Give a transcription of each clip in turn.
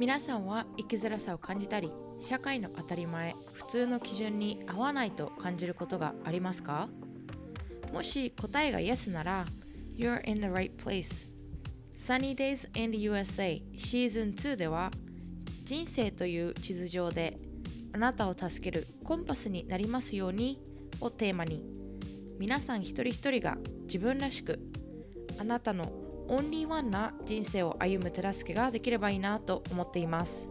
皆さんは生きづらさを感じたり、社会の当たり前、普通の基準に合わないと感じることがありますか？もし答えが Yes なら You're in the right place。 Sunny Days in the USA シーズン2では、人生という地図上であなたを助けるコンパスになりますようにをテーマに、皆さん一人一人が自分らしくあなたのオンリーワンな人生を歩む手助けができればいいなと思っています。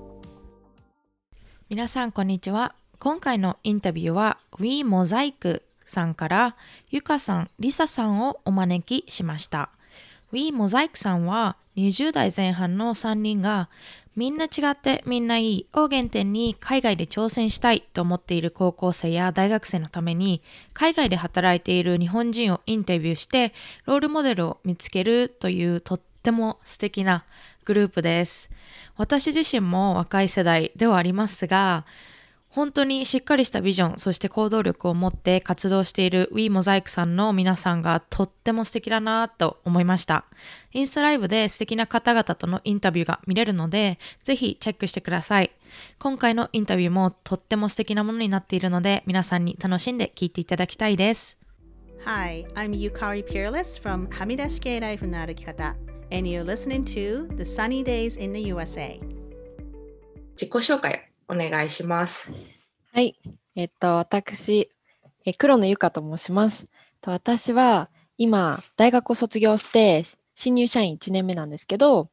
皆さんこんにちは。今回のインタビューは WeMosaic さんからゆかさん、りささんをお招きしました。 WeMosaic さんは20代前半の3人がみんな違ってみんないいを原点に海外で挑戦したいと思っている高校生や大学生のために、海外で働いている日本人をインタビューしてロールモデルを見つけるというとっても素敵なグループです。私自身も若い世代ではありますが、本当にしっかりしたビジョン、そして行動力を持って活動している WeMosaic さんの皆さんがとっても素敵だなと思いました。インスタライブで素敵な方々とのインタビューが見れるので、ぜひチェックしてください。今回のインタビューもとっても素敵なものになっているので、皆さんに楽しんで聞いていただきたいです。Hi, I'm Yukari Peerless from はみ出し系ライフの歩き方 and you're listening to The Sunny Days in the USA。 自己紹介お願いします。はい、私黒のゆかと申します。私は今大学を卒業して新入社員1年目なんですけど、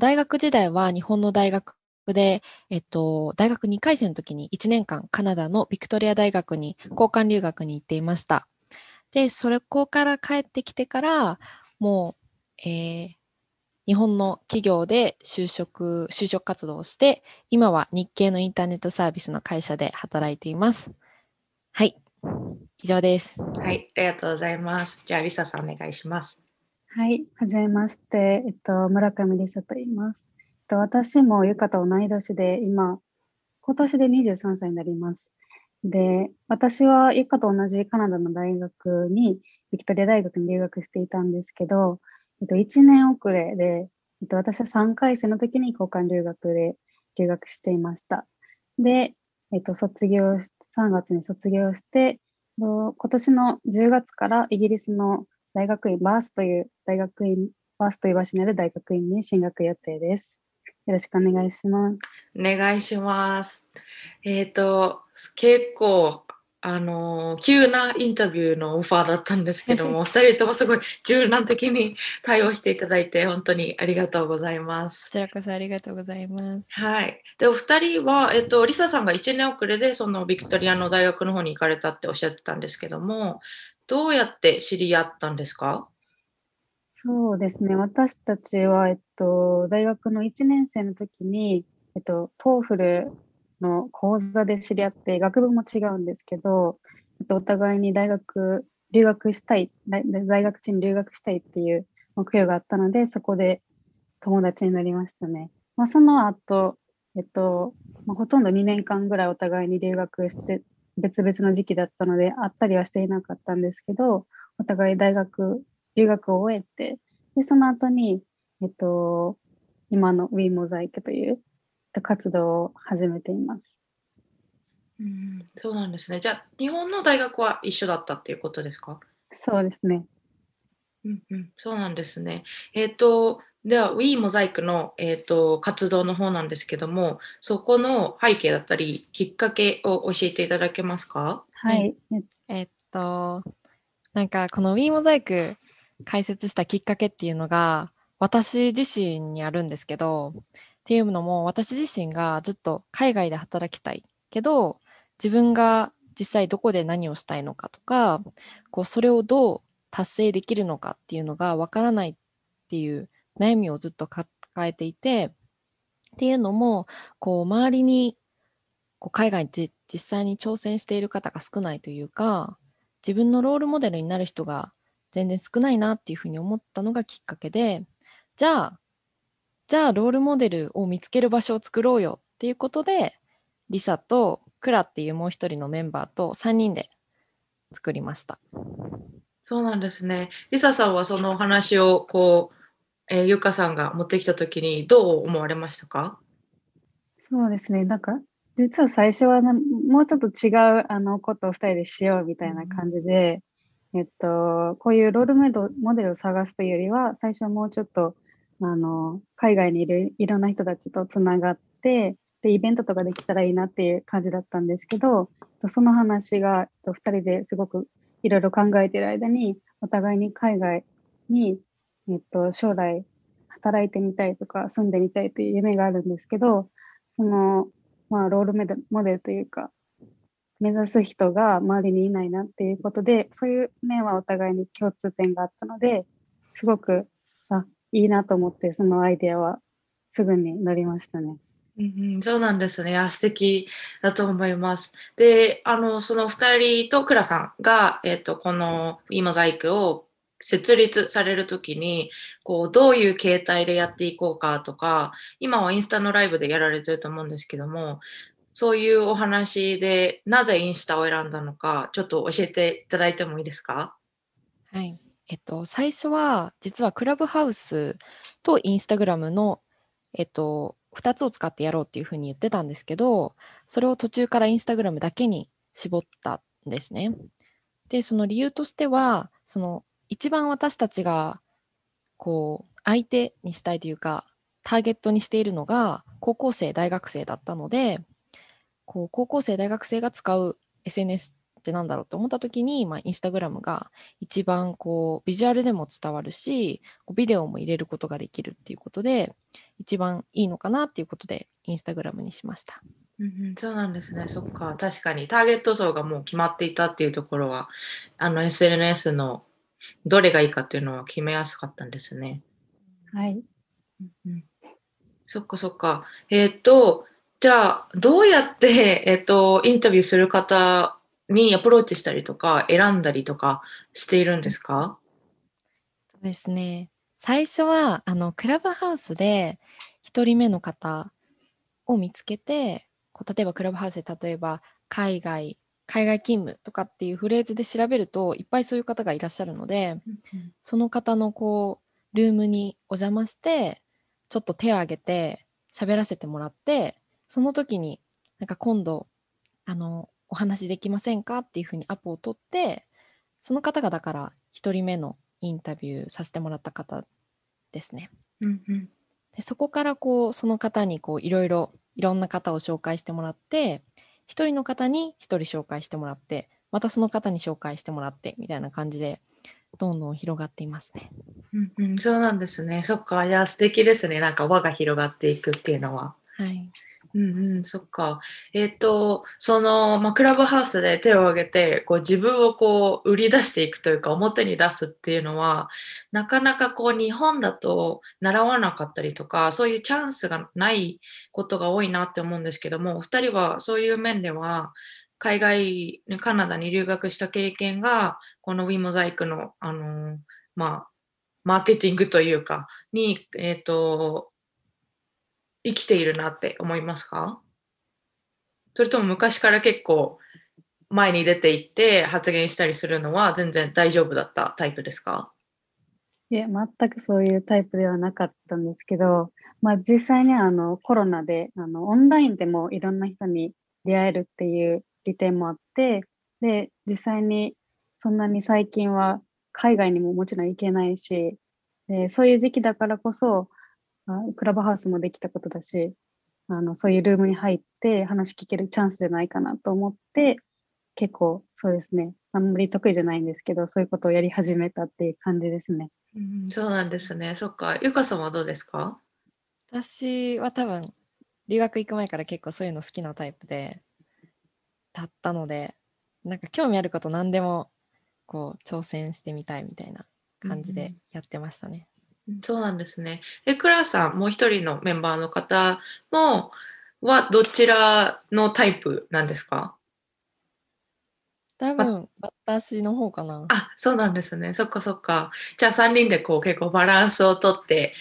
大学時代は日本の大学で、大学2回生の時に1年間カナダのビクトリア大学に交換留学に行っていました。で、それこから帰ってきてからもう、日本の企業で就職活動をして、今は日系のインターネットサービスの会社で働いています。はい、以上です。はい、ありがとうございます。じゃあ、りささんお願いします。はい、はじめまして、村上りさと言います。私もゆかと同い年で、今年で23歳になります。で、私はゆかと同じカナダの大学に、ビクトリア大学に留学していたんですけど、1年遅れで、私は3回生の時に交換留学で留学していました。で、3月に卒業して、今年の10月からイギリスの大学院バースという場所にある大学院に進学予定です。よろしくお願いします。お願いします。結構急なインタビューのオファーだったんですけども、2人ともすごい柔軟的に対応していただいて本当にありがとうございます。こちらこそありがとうございます。はい。で、お二人は、リサさんが1年遅れでそのビクトリアの大学の方に行かれたっておっしゃってたんですけども、どうやって知り合ったんですか？そうですね。私たちは、大学の1年生の時に、TOEFLの講座で知り合って、学部も違うんですけど、お互いに大学地に留学したいっていう目標があったので、そこで友達になりましたね。その後、ほとんど2年間ぐらいお互いに留学して別々の時期だったので会ったりはしていなかったんですけど、お互い留学を終えて、でその後に、今の WeMosaic という活動を始めています。そうなんですね。じゃあ日本の大学は一緒だったっていうことですか？そうですね。そうなんですね。では WeMosaic の、活動の方なんですけども、そこの背景だったりきっかけを教えていただけますか？はい。なんかこの WeMosaic 開設したきっかけっていうのが私自身にあるんですけど。っていうのも、私自身がずっと海外で働きたいけど、自分が実際どこで何をしたいのかとか、それをどう達成できるのかっていうのがわからないっていう悩みをずっと抱えていて、っていうのも周りに海外で実際に挑戦している方が少ないというか、自分のロールモデルになる人が全然少ないなっていうふうに思ったのがきっかけで、じゃあロールモデルを見つける場所を作ろうよっていうことで、リサとクラっていうもう一人のメンバーと3人で作りました。そうなんですね。リサさんはそのお話をゆかさんが持ってきたときにどう思われましたか？そうですね。なんか実は最初はもうちょっと違うことを2人でしようみたいな感じで、こういうロールモデルを探すというよりは、最初はもうちょっと海外にいるいろんな人たちとつながって、でイベントとかできたらいいなっていう感じだったんですけど、その話が2人ですごくいろいろ考えている間に、お互いに海外に、将来働いてみたいとか住んでみたいという夢があるんですけど、その、ロールモデルというか目指す人が周りにいないなっていうことで、そういう面はお互いに共通点があったので、すごくいいなと思って、そのアイデアはすぐに乗りましたね。うん、そうなんですね。素敵だと思います。で、その2人とクラさんが、このWeMosaicを設立されるときに、こうどういう形態でやっていこうかとか、今はインスタのライブでやられてると思うんですけども、そういうお話でなぜインスタを選んだのか、ちょっと教えていただいてもいいですか？はい、最初は実はクラブハウスとインスタグラムの、2つを使ってやろうっていうふうに言ってたんですけど、それを途中からインスタグラムだけに絞ったんですね。で、その理由としては、その一番私たちがこう相手にしたいというかターゲットにしているのが高校生大学生だったので、こう高校生大学生が使う SNS ってなんだろうと思った時に、インスタグラムが一番こうビジュアルでも伝わるし、ビデオも入れることができるっていうことで一番いいのかなっていうことでインスタグラムにしました。うん、そうなんですね。そっか、確かにターゲット層がもう決まっていたっていうところは、SNS のどれがいいかっていうのは決めやすかったんですね。はい、うん、そっかそっか。じゃあどうやって、インタビューする方にアプローチしたりとか選んだりとかしているんですか？そうですね、最初はクラブハウスで1人目の方を見つけて、例えばクラブハウスで例えば海外勤務とかっていうフレーズで調べると、いっぱいそういう方がいらっしゃるので、その方のルームにお邪魔して、ちょっと手を挙げて喋らせてもらって、その時になんか今度お話できませんかっていうふうにアポを取って、その方がだから1人目のインタビューさせてもらった方ですね。うんうん、でそこからその方にいろんな方を紹介してもらって、一人の方に一人紹介してもらって、またその方に紹介してもらってみたいな感じでどんどん広がっていますね。うんうん、そうなんですね。そっか、いや素敵ですね。なんか輪が広がっていくっていうのは。はい。うんうん、そっか。その、クラブハウスで手を挙げて自分を売り出していくというか表に出すっていうのは、なかなか日本だと習わなかったりとか、そういうチャンスがないことが多いなって思うんですけども、お二人はそういう面では海外カナダに留学した経験がこのWeMosaicの、マーケティングというかに生きているなって思いますか？それとも昔から結構前に出ていって発言したりするのは全然大丈夫だったタイプですか？いや、全くそういうタイプではなかったんですけど、実際にコロナでオンラインでもいろんな人に出会えるっていう利点もあって、で実際にそんなに最近は海外にももちろん行けないし、でそういう時期だからこそクラブハウスもできたことだし、そういうルームに入って話聞けるチャンスじゃないかなと思って、結構そうですね、あんまり得意じゃないんですけど、そういうことをやり始めたっていう感じですね。うん、そうなんですね。そっか。ゆかさんはどうですか？私は多分留学行く前から結構そういうの好きなタイプでだったので、なんか興味あること何でも挑戦してみたいみたいな感じでやってましたね。うん、そうなんですね。クラさん、もう一人のメンバーの方もはどちらのタイプなんですか？多分私の方かな。あ、そうなんですね。そっかそっか。じゃあ3人で結構バランスをとって、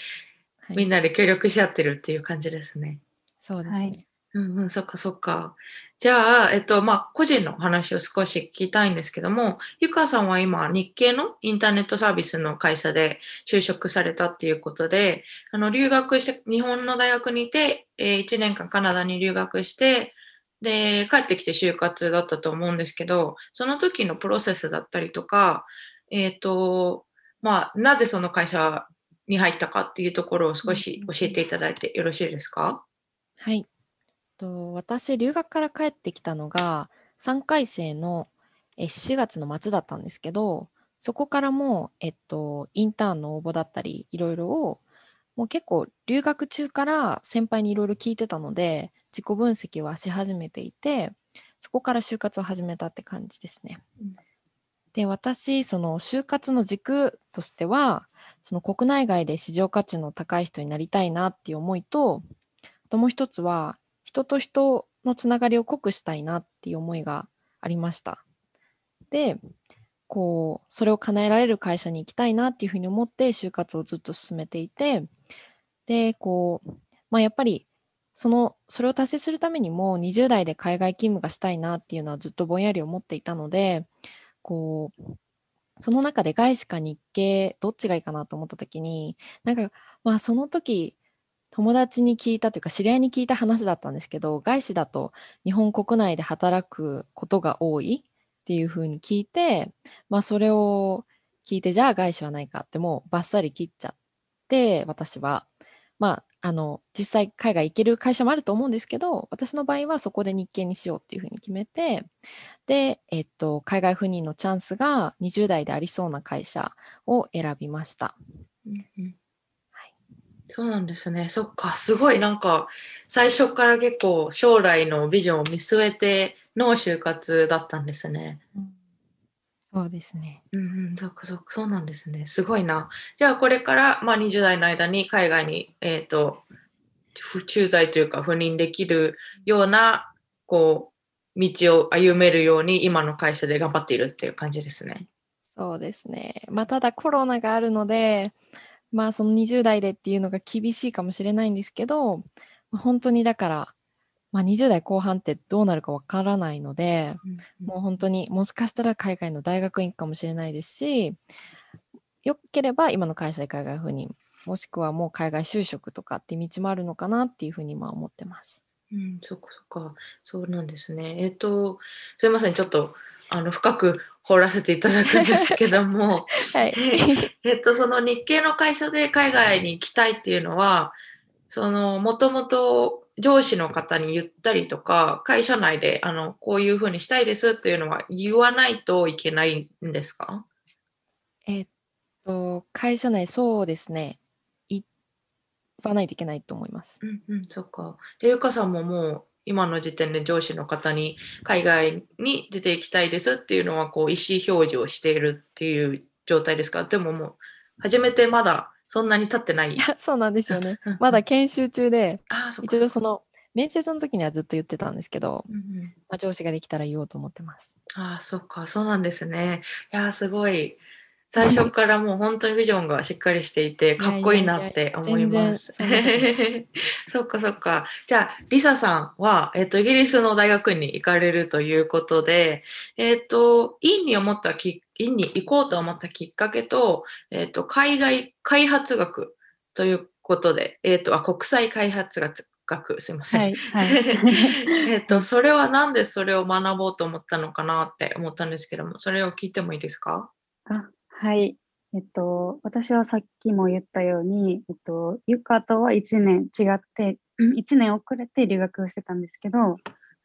はい、みんなで協力し合ってるっていう感じですね。そうですね。うんうん、そっかそっか。じゃあ、個人の話を少し聞きたいんですけども、ゆかさんは今、日系のインターネットサービスの会社で就職されたっていうことで、留学して、日本の大学にいて、1年間カナダに留学して、で、帰ってきて就活だったと思うんですけど、その時のプロセスだったりとか、なぜその会社に入ったかっていうところを少し教えていただいてよろしいですか？はい。私留学から帰ってきたのが3回生の4月の末だったんですけど、そこからもう、インターンの応募だったりいろいろをもう結構留学中から先輩にいろいろ聞いてたので自己分析はし始めていて、そこから就活を始めたって感じですね。で、私その就活の軸としてはその国内外で市場価値の高い人になりたいなっていう思いと、あともう一つは人と人のつながりを濃くしたいなっていう思いがありました。で、それを叶えられる会社に行きたいなっていうふうに思って就活をずっと進めていて、で、やっぱりそれを達成するためにも20代で海外勤務がしたいなっていうのはずっとぼんやり思っていたので、その中で外資か日系どっちがいいかなと思った時に、その時友達に聞いたというか知り合いに聞いた話だったんですけど、外資だと日本国内で働くことが多いっていうふうに聞いて、それを聞いてじゃあ外資はないかってもうバッサリ切っちゃって、私は実際海外行ける会社もあると思うんですけど、私の場合はそこで日系にしようっていうふうに決めて、で、海外赴任のチャンスが20代でありそうな会社を選びました。そうなんですね。そっか、すごい最初から結構将来のビジョンを見据えての就活だったんですね。そうですね。そっかそっか、そうなんですね。すごいな。じゃあこれから、20代の間に海外に、駐在というか赴任できるような道を歩めるように今の会社で頑張っているっていう感じですね。そうですね。ただコロナがあるので。その20代でっていうのが厳しいかもしれないんですけど、本当にだから、20代後半ってどうなるかわからないので、もう本当にもしかしたら海外の大学院かもしれないですし、よければ今の会社で海外赴任、もしくはもう海外就職とかっていう道もあるのかなっていうふうに思ってます。そっかそっか、そうなんですね。すいません、ちょっと深く掘らせていただくんですけども、はい、その日系の会社で海外に行きたいっていうのは、もともと上司の方に言ったりとか、会社内でこういうふうにしたいですっていうのは言わないといけないんですか？会社内、そうですね。言わないといけないと思います。そっか。で、ゆかさんももう今の時点で上司の方に海外に出ていきたいですっていうのは意思表示をしているっていう状態ですか？でももう始めてまだそんなに経ってない。そうなんですよね。まだ研修中で一応その面接の時にはずっと言ってたんですけど、上司ができたら言おうと思ってます。そっか、そうなんですね。いやすごい。最初からもう本当にビジョンがしっかりしていてかっこいいなって思います。そっかそっか。じゃあリサさんは、イギリスの大学に行かれるということで、院に行こうと思ったきっかけと、海外開発学ということで、国際開発学、すいません。それはなんでそれを学ぼうと思ったのかなって思ったんですけども、それを聞いてもいいですか？はい。私はさっきも言ったように、ゆかとは1年違って、1年遅れて留学をしてたんですけど、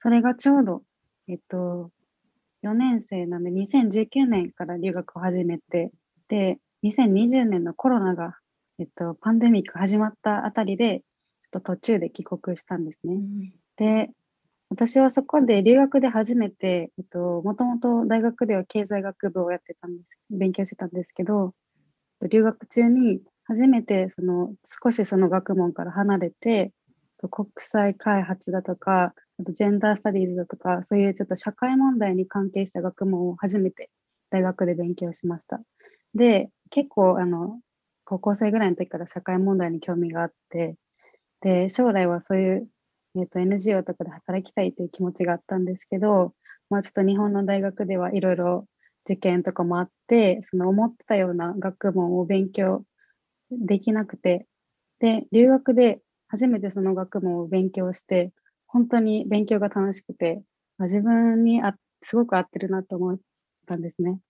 それがちょうど、4年生なんで2019年から留学を始めて、で、2020年のコロナが、パンデミック始まったあたりで、ちょっと途中で帰国したんですね。で、私はそこで留学で初めて、もともと大学では経済学部をやってたんです、勉強してたんですけど、留学中に初めて少しその学問から離れて、国際開発だとか、あとジェンダースタディーズだとか、そういうちょっと社会問題に関係した学問を初めて大学で勉強しました。で、結構高校生ぐらいの時から社会問題に興味があって、で、将来はそういう NGO とかで働きたいという気持ちがあったんですけど、まあ、ちょっと日本の大学ではいろいろ受験とかもあって、その思ってたような学問を勉強できなくて、で、留学で初めてその学問を勉強して、本当に勉強が楽しくて、まあ、自分にすごく合ってるなと思ったんですね。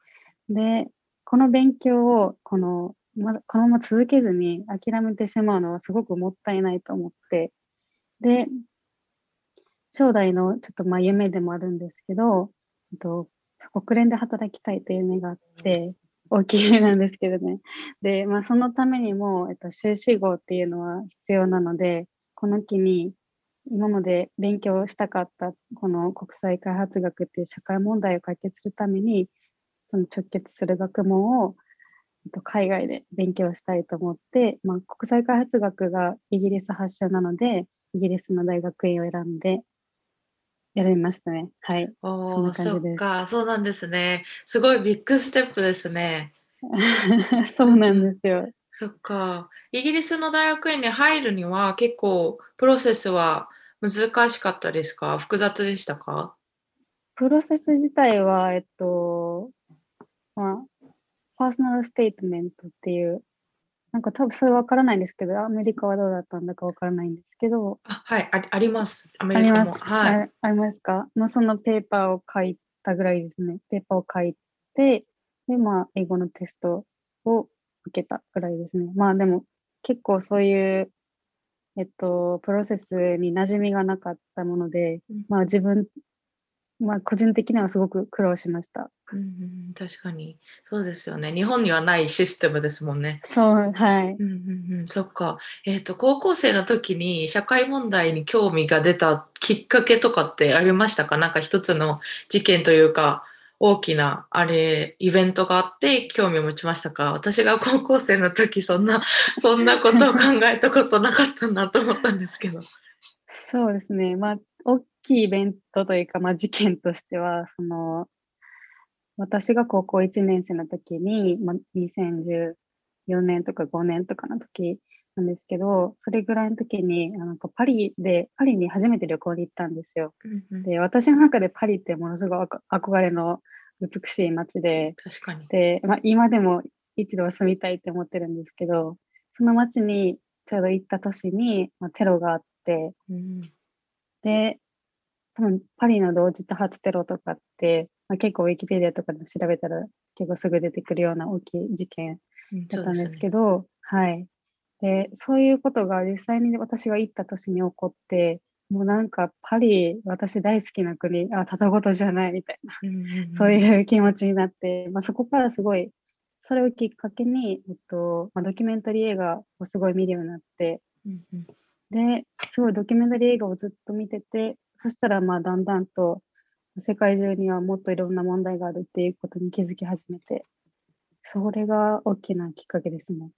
で、この勉強をこのまま続けずに諦めてしまうのはすごくもったいないと思って、で、将来のちょっとまあ夢でもあるんですけど、国連で働きたいという夢があって、大きい夢なんですけどね。で、まあ、そのためにも、修士号っていうのは必要なので、この機に今まで勉強したかったこの国際開発学っていう社会問題を解決するために、その直結する学問を海外で勉強したいと思って、まあ、国際開発学がイギリス発祥なので、イギリスの大学院を選んでやりましたね。はい。お、そっか、そうなんですね。すごいビッグステップですね。そうなんですよ。そっか。イギリスの大学院に入るには結構プロセスは難しかったですか？複雑でしたか？プロセス自体は、まあ、パーソナルステートメントっていう、なんか多分それわからないんですけど、アメリカはどうだったんだかわからないんですけど。あ、はい、あります。アメリカも。はい。ありますか？まあ、そのペーパーを書いたぐらいですね。ペーパーを書いて、で、まあ、英語のテストを受けたぐらいですね。まあ、でも、結構そういう、プロセスに馴染みがなかったもので、まあ、まあ、個人的にはすごく苦労しました。うん、確かに。そうですよね。日本にはないシステムですもんね。そう、はい。そっか。高校生の時に社会問題に興味が出たきっかけとかってありましたか？なんか一つの事件というか、大きな、イベントがあって興味を持ちましたか？私が高校生の時、そんなことを考えたことなかったなと思ったんですけど。そうですね。まあ、大きいイベントというか、まあ、事件としては、私が高校1年生の時に、まあ、2014年とか5年とかの時なんですけど、それぐらいの時にパリに初めて旅行に行ったんですよ。で、私の中でパリってものすごい憧れの美しい街で、確かに。で、まあ、今でも一度は住みたいって思ってるんですけど、その街にちょうど行った年に、まあ、テロがあって、で、多分パリの同時多発テロとかって、まあ、結構ウィキペディアとかで調べたら結構すぐ出てくるような大きい事件だったんですけど、はい。で、そういうことが実際に私が行った年に起こって、もうなんかパリ、私大好きな国、あ、ただごとじゃないみたいな、そういう気持ちになって、まあ、そこからすごい、それをきっかけに、まあ、ドキュメンタリー映画をすごい見るようになって、で、すごいドキュメンタリー映画をずっと見てて、そしたらまあだんだんと世界中にはもっといろんな問題があるっていうことに気づき始めて、それが大きなきっかけですね。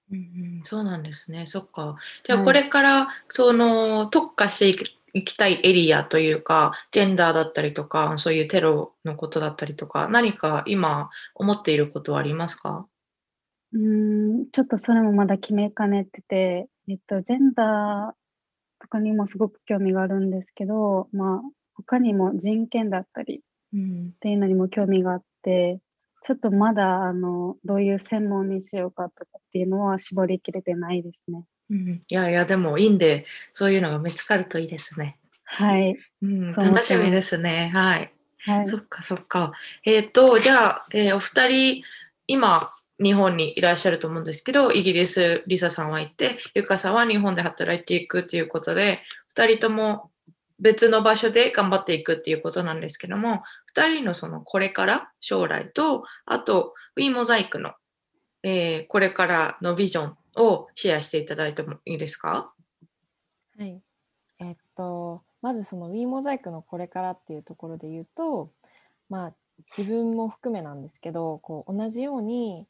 そうなんですね。そっか。じゃあこれから特化していきたいエリアというか、ジェンダーだったりとか、そういうテロのことだったりとか、何か今思っていることはありますか？ちょっとそれもまだ決めかねてて、ジェンダーとかにもすごく興味があるんですけど、まあ、他にも人権だったりっていうのにも興味があって、ちょっとまだどういう専門にしようかとかっていうのは絞りきれてないですね。いやいや、でもいいんで、そういうのが見つかるといいですね。はい。楽しみですね。はい。はい、そっかそっか。じゃあ、お二人、今、日本にいらっしゃると思うんですけど、イギリス、リサさんは行って、ユカさんは日本で働いていくということで、2人とも別の場所で頑張っていくっていうことなんですけども、2人のこれから将来と、あと WeMosaic の、これからのビジョンをシェアしていただいてもいいですか？はい。まずその WeMosaic のこれからっていうところで言うと、まあ自分も含めなんですけど、同じように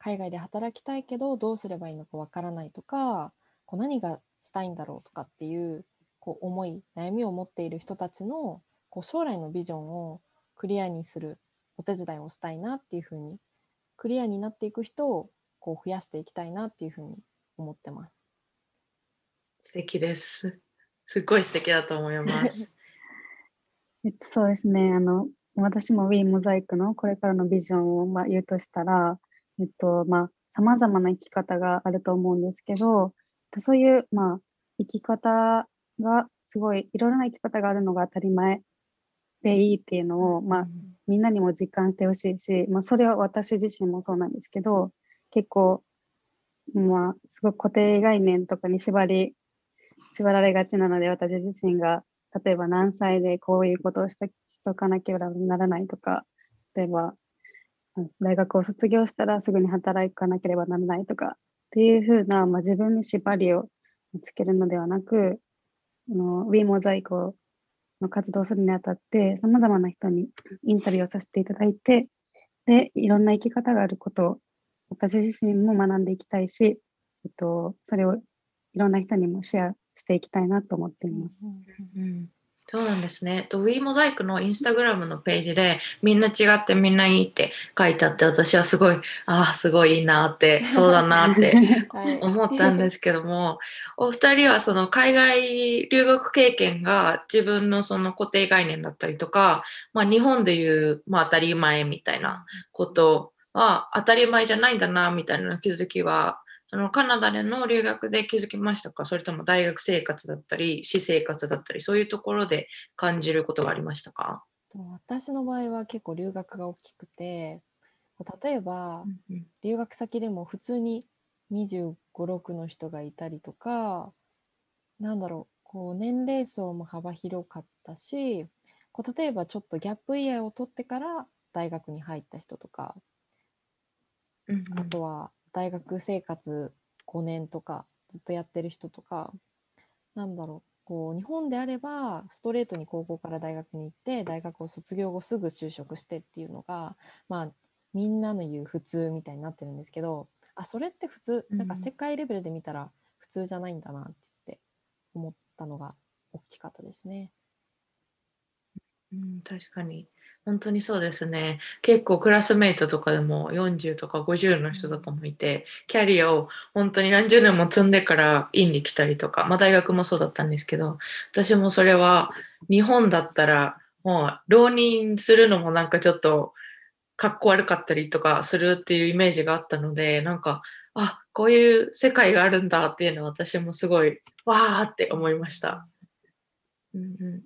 海外で働きたいけどどうすればいいのかわからないとか、何がしたいんだろうとかっていう、思い悩みを持っている人たちの将来のビジョンをクリアにするお手伝いをしたいなっていうふうに、クリアになっていく人を増やしていきたいなっていうふうに思ってます。素敵です。すごい素敵だと思いますそうですね、私も WeMosaic のこれからのビジョンを言うとしたら、さまざまな生き方があると思うんですけど、そういう、生き方がすごいいろいろな生き方があるのが当たり前でいいっていうのを、みんなにも実感してほしいし、それは私自身もそうなんですけど、結構、すごく固定概念とかに縛られがちなので、私自身が例えば何歳でこういうことをしとかなければならないとか、例えば大学を卒業したらすぐに働かなければならないとかっていうふうな、自分に縛りをつけるのではなく、WeMosaic の活動するにあたってさまざまな人にインタビューをさせていただいて、でいろんな生き方があることを私自身も学んでいきたいし、それをいろんな人にもシェアしていきたいなと思っています。そうなんですね。WeMosaic のインスタグラムのページで、みんな違ってみんないいって書いてあって、私はすごい、すごいいいなって、そうだなって思ったんですけども、お二人はその海外留学経験が自分のその固定概念だったりとか、日本でいう、当たり前みたいなことは当たり前じゃないんだなみたいな気づきは、そのカナダでの留学で気づきましたか？それとも大学生活だったり私生活だったり、そういうところで感じることがありましたか？私の場合は結構留学が大きくて、例えば留学先でも普通に25、6の人がいたりとか、年齢層も幅広かったし、例えばちょっとギャップイヤーを取ってから大学に入った人とか、あとは大学生活5年とかずっとやってる人とか、日本であればストレートに高校から大学に行って、大学を卒業後すぐ就職してっていうのが、みんなの言う普通みたいになってるんですけど、それって普通、世界レベルで見たら普通じゃないんだなって思ったのが大きかったですね。確かに本当にそうですね。結構クラスメイトとかでも40とか50の人とかもいて、キャリアを本当に何十年も積んでから院に来たりとか、大学もそうだったんですけど、私もそれは日本だったらもう浪人するのもちょっとかっこ悪かったりとかするっていうイメージがあったので、こういう世界があるんだっていうのは私もすごいわーって思いました。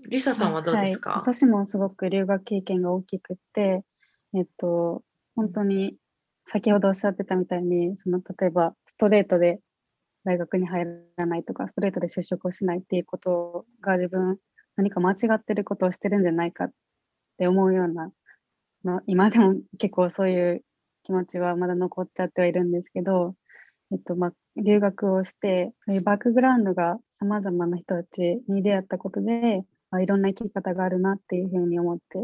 リサさんはどうですか？私もすごく留学経験が大きくって、本当に先ほどおっしゃってたみたいに、例えばストレートで大学に入らないとか、ストレートで就職をしないっていうことが、自分何か間違ってることをしてるんじゃないかって思うような、今でも結構そういう気持ちはまだ残っちゃってはいるんですけど、留学をして、そういうバックグラウンドがさまざまな人たちに出会ったことで、いろんな生き方があるなっていうふうに思って、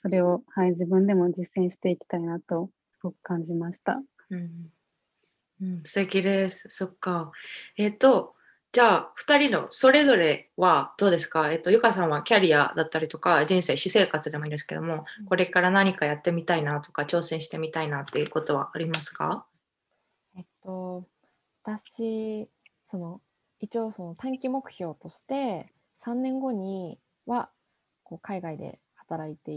それを、自分でも実践していきたいなとすごく感じました。素敵です。そっか。じゃあ2人のそれぞれはどうですか？ゆかさんはキャリアだったりとか人生、私生活でもいいんですけども、これから何かやってみたいなとか挑戦してみたいなっていうことはありますか？私一応短期目標として3年後には海外で働いて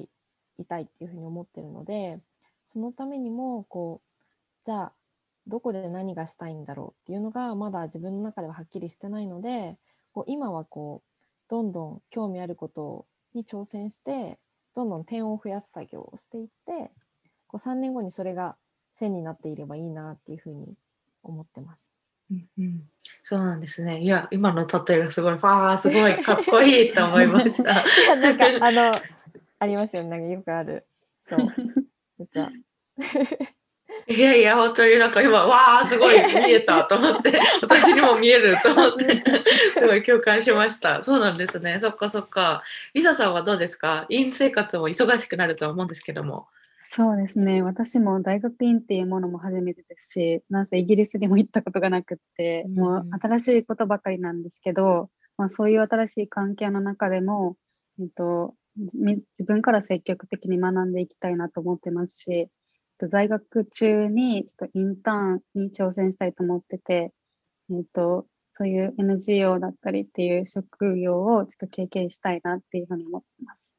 いたいっていうふうに思ってるので、そのためにもじゃあどこで何がしたいんだろうっていうのがまだ自分の中でははっきりしてないので、今はどんどん興味あることに挑戦して、どんどん点を増やす作業をしていって、3年後にそれが線になっていればいいなっていうふうに思ってます。そうなんですね。いや、今の例えがすごいすごいかっこいいと思いました。いや、ありますよね。よくある。そう。めっちゃ。いやいや、本当に今すごい見えたと思って、私にも見えると思ってすごい共感しました。そうなんですね。そっかそっか。リサさんはどうですか？院生活も忙しくなるとは思うんですけども。そうですね。私も大学院っていうものも初めてですし、なんせイギリスにも行ったことがなくって、もう新しいことばかりなんですけど、そういう新しい環境の中でも、自分から積極的に学んでいきたいなと思ってますし、在学中にインターンに挑戦したいと思ってて、そういう NGO だったりっていう職業をちょっと経験したいなっていうふうに思ってます。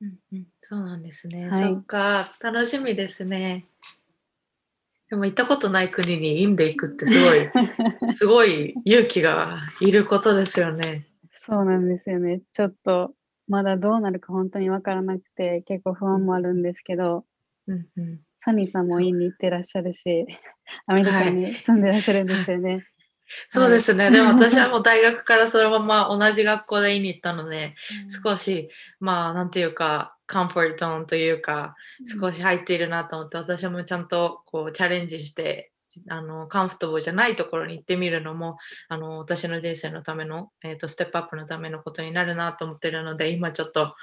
うんうん、そうなんですね、はい、そっか、楽しみですね。でも行ったことない国にインで行くってすごい勇気がいることですよね。そうなんですよね。ちょっとまだどうなるか本当に分からなくて結構不安もあるんですけど、うんうん、サニーさんもインに行ってらっしゃるしアメリカに住んでらっしゃるんですよね、はいそうですね、はい、でも私はもう大学からそのまま同じ学校でインに行ったので、うん、少しまあなんていうかコンフォートゾーンというか少し入っているなと思って、うん、私もちゃんとこうチャレンジしてカンフォートボーじゃないところに行ってみるのも私の人生のための、ステップアップのためのことになるなと思っているので今ちょっと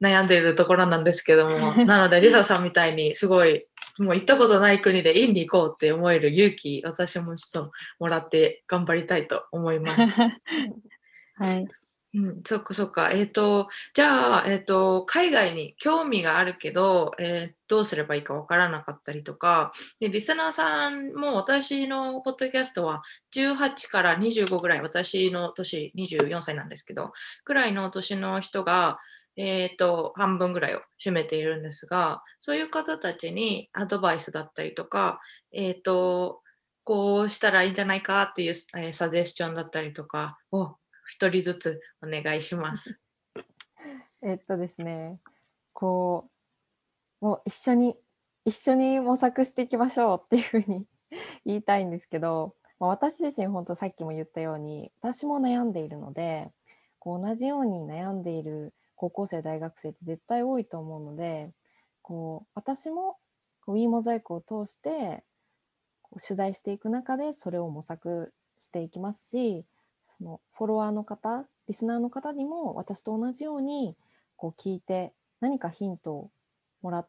悩んでいるところなんですけどもなのでリサさんみたいにすごいもう行ったことない国でインに行こうって思える勇気私もちょっともらって頑張りたいと思いますはいうん、そっかそっか。じゃあ、海外に興味があるけど、どうすればいいかわからなかったりとか、で、リスナーさんも私のポッドキャストは18から25ぐらい、私の年24歳なんですけど、くらいの年の人が、半分ぐらいを占めているんですが、そういう方たちにアドバイスだったりとか、こうしたらいいんじゃないかっていう、サジェスチョンだったりとかを、一人ずつお願いしますですね、こうもう一緒に模索していきましょうっていうふうに言いたいんですけど、まあ、私自身本当さっきも言ったように私も悩んでいるのでこう同じように悩んでいる高校生大学生って絶対多いと思うのでこう私もWeMosaicを通してこう取材していく中でそれを模索していきますしそのフォロワーの方、リスナーの方にも私と同じようにこう聞いて何かヒントをもらっ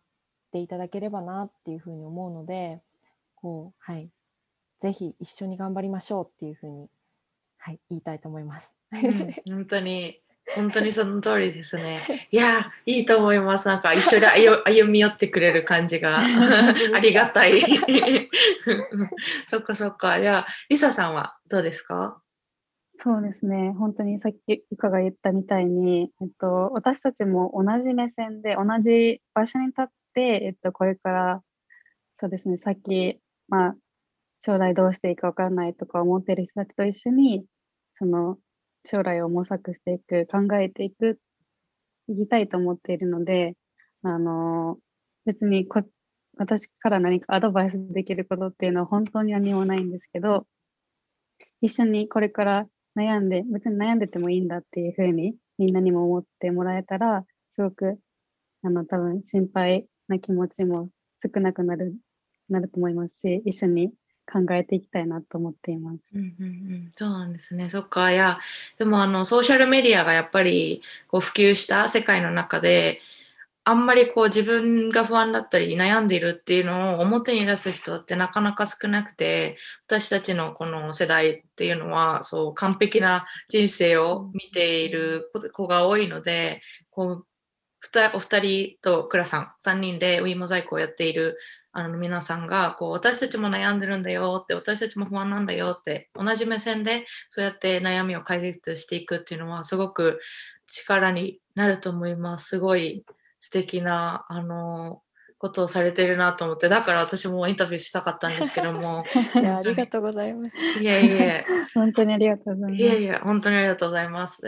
ていただければなっていうふうに思うのでこう、はい、ぜひ一緒に頑張りましょうっていうふうに、はい、言いたいと思います、うん、本当にその通りですね。いやいいと思います。なんか一緒に歩み寄ってくれる感じがありがたいそっかそっか。じゃあリサさんはどうですか？そうですね、本当にさっきゆかが言ったみたいに、私たちも同じ目線で同じ場所に立って、これからそうですね先、まあ、将来どうしていいか分からないとか思っている人たちと一緒にその将来を模索していく考えていきたいと思っているので別に私から何かアドバイスできることっていうのは本当に何もないんですけど一緒にこれから悩んで別に悩んでてもいいんだっていう風にみんなにも思ってもらえたらすごく多分心配な気持ちも少なくなると思いますし一緒に考えていきたいなと思っています、うんうんうん、そうなんですね。そっか。いやでもソーシャルメディアがやっぱりこう普及した世界の中であんまりこう自分が不安だったり悩んでいるっていうのを表に出す人ってなかなか少なくて私たちのこの世代っていうのはそう完璧な人生を見ている子が多いのでこうお二人と倉さん3人でWeMosaicをやっている皆さんがこう私たちも悩んでるんだよって私たちも不安なんだよって同じ目線でそうやって悩みを解決していくっていうのはすごく力になると思います。すごい素敵なことをされてるなと思ってだから私もインタビューしたかったんですけどもいやありがとうございます。いやいや本当にありがとうございます。いやいや本当にありがとうございます。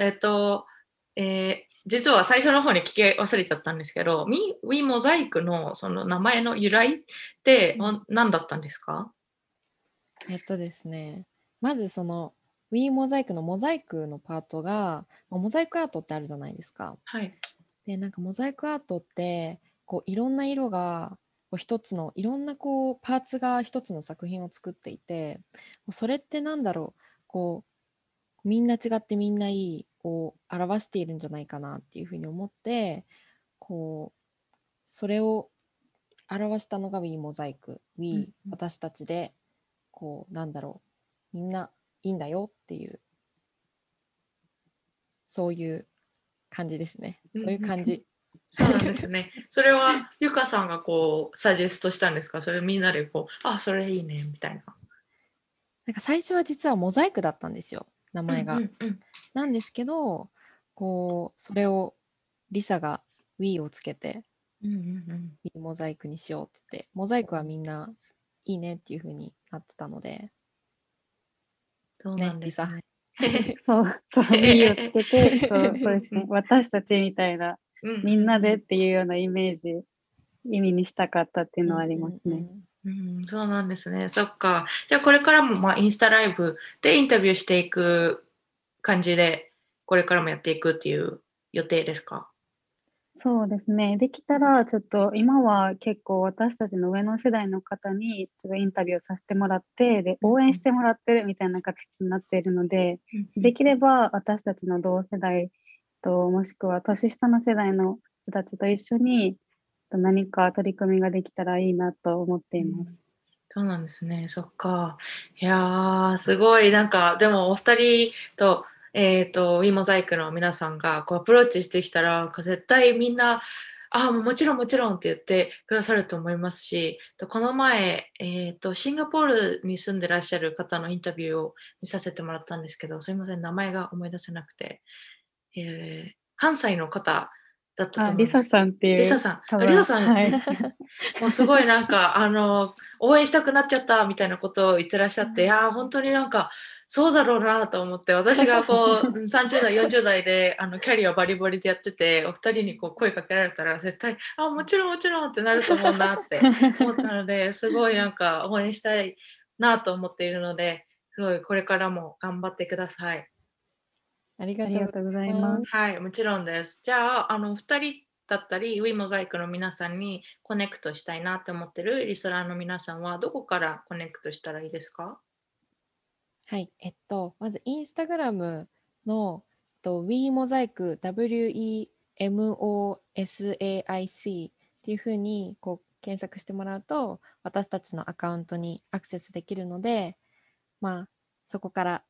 実は最初の方に聞き忘れちゃったんですけどWeMosaicのその名前の由来って何だったんですか？ですねまずそのWeMosaicのモザイクのパートがモザイクアートってあるじゃないですか。はいでなんかモザイクアートってこういろんな色がこう一つのいろんなこうパーツが一つの作品を作っていてそれってなんだろうこうみんな違ってみんないいを表しているんじゃないかなっていうふうに思ってこうそれを表したのが We モザイク We、うんうん、私たちでこうなんだろうみんないいんだよっていうそういう感じですね。そういう感じ。そうなんですね。それはゆかさんがこうサジェストしたんですか？それみんなでこうあそれいいねみたいな。なんか最初は実はモザイクだったんですよ。名前が、うんうんうん、なんですけどこうそれをリサが We をつけて、うんうんうん、We モザイクにしようって言ってモザイクはみんないいねっていう風になってたのでそうなんですね、リサそう We をつけてそうですね、私たちみたいなみんなでっていうようなイメージ意味にしたかったっていうのはありますね、うんうんうんうん、そうなんですね。そっか。じゃあこれからもまあインスタライブでインタビューしていく感じでこれからもやっていくっていう予定ですか？そうですね。できたらちょっと今は結構私たちの上の世代の方にちょっとインタビューさせてもらってで応援してもらってるみたいな形になっているので、できれば私たちの同世代ともしくは年下の世代の人たちと一緒に何か取り組みができたらいいなと思っています。そうなんですね。そっか。いやーすごいなんかでもお二人とWeMosaicの皆さんがこうアプローチしてきたら絶対みんなあもちろんもちろんって言ってくださると思いますし、この前、シンガポールに住んでらっしゃる方のインタビューを見させてもらったんですけど、すいません名前が思い出せなくて、関西の方だったと思います。リサさんっていう。リサさん、はい、もうすごいなんか応援したくなっちゃったみたいなことを言ってらっしゃって、いや本当になんかそうだろうなと思って、私がこう30代40代でキャリアバリバリでやっててお二人にこう声かけられたら絶対あもちろんもちろんってなると思うなって思ったので、すごいなんか応援したいなと思っているので、すごいこれからも頑張ってください。ありがとうございます。はい、もちろんです。じゃあ、2人だったり、WeMosaic の皆さんにコネクトしたいなって思ってるリスナーの皆さんは、どこからコネクトしたらいいですか？はい、まずインスタグラムの、WeMosaic、WeMosaic っていうふうにこう検索してもらうと、私たちのアカウントにアクセスできるので、まあ、そこから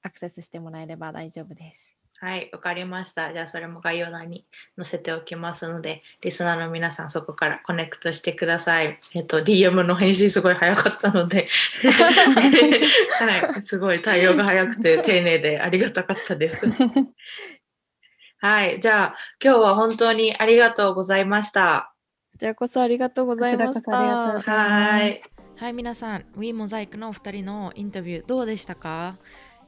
アクセスしてもらえれば大丈夫です。はい、わかりました。じゃあそれも概要欄に載せておきますので、リスナーの皆さんそこからコネクトしてください。DM の返信すごい早かったので、はい、すごい対応が早くて丁寧でありがたかったです。はい、じゃあ今日は本当にありがとうございました。こちらこそありがとうございました。はい、皆さん WeMosaic のお二人のインタビューどうでしたか？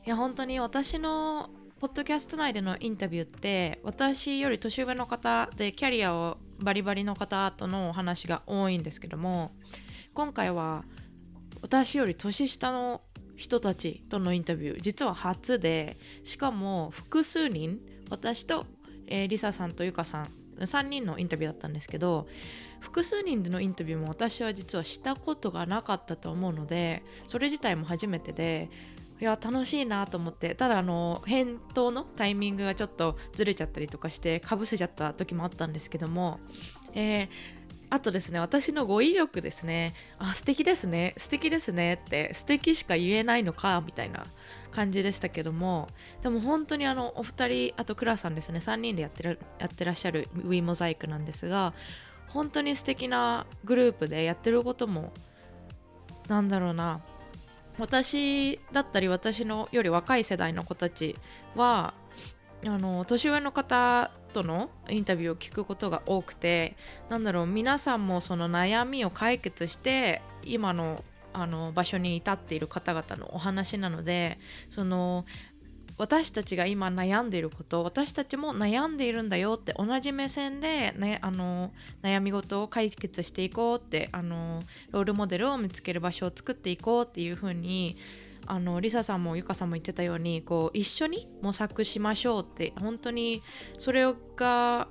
いや本当に私のポッドキャスト内でのインタビューって私より年上の方でキャリアをバリバリの方とのお話が多いんですけども、今回は私より年下の人たちとのインタビュー実は初で、しかも複数人私と、リサさんとユカさん3人のインタビューだったんですけど、複数人でのインタビューも私は実はしたことがなかったと思うので、それ自体も初めてで、いや楽しいなと思って、ただ返答のタイミングがちょっとずれちゃったりとかしてかぶせちゃった時もあったんですけども、あとですね、私の語彙力ですね。あ、素敵ですね素敵ですねって素敵しか言えないのかみたいな感じでしたけども、でも本当にお二人あとクラさんですね、3人でやってらっしゃる WeMosaic なんですが、本当に素敵なグループでやってることもなんだろうな、私だったり私のより若い世代の子たちは年上の方とのインタビューを聞くことが多くて、なんだろう、皆さんもその悩みを解決して今の、場所に至っている方々のお話なので、その私たちが今悩んでいること、私たちも悩んでいるんだよって、同じ目線で、ね、悩み事を解決していこうって、ロールモデルを見つける場所を作っていこうっていう風にリサさんもユカさんも言ってたように、こう一緒に模索しましょうって、本当にその言葉が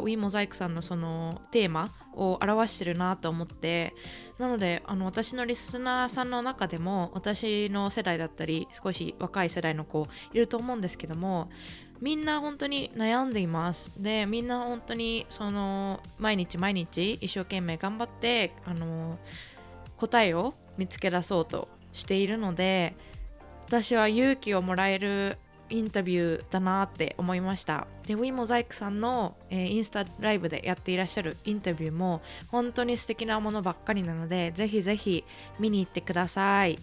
WeMosaic さんのそのテーマを表してるなと思って、なので私のリスナーさんの中でも私の世代だったり少し若い世代の子いると思うんですけども、みんな本当に悩んでいます。でみんな本当にその毎日毎日一生懸命頑張って答えを見つけ出そうとしているので、私は勇気をもらえるインタビューだなって思いました。で WeMosaic さんの、インスタライブでやっていらっしゃるインタビューも本当に素敵なものばっかりなので、ぜひぜひ見に行ってください。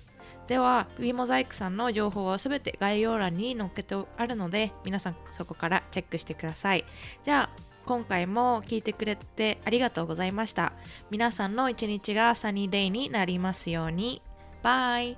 では WeMosaic さんの情報はすべて概要欄に載っけてあるので、皆さんそこからチェックしてください。じゃあ今回も聞いてくれてありがとうございました。皆さんの一日がサニーデイになりますように。バイ。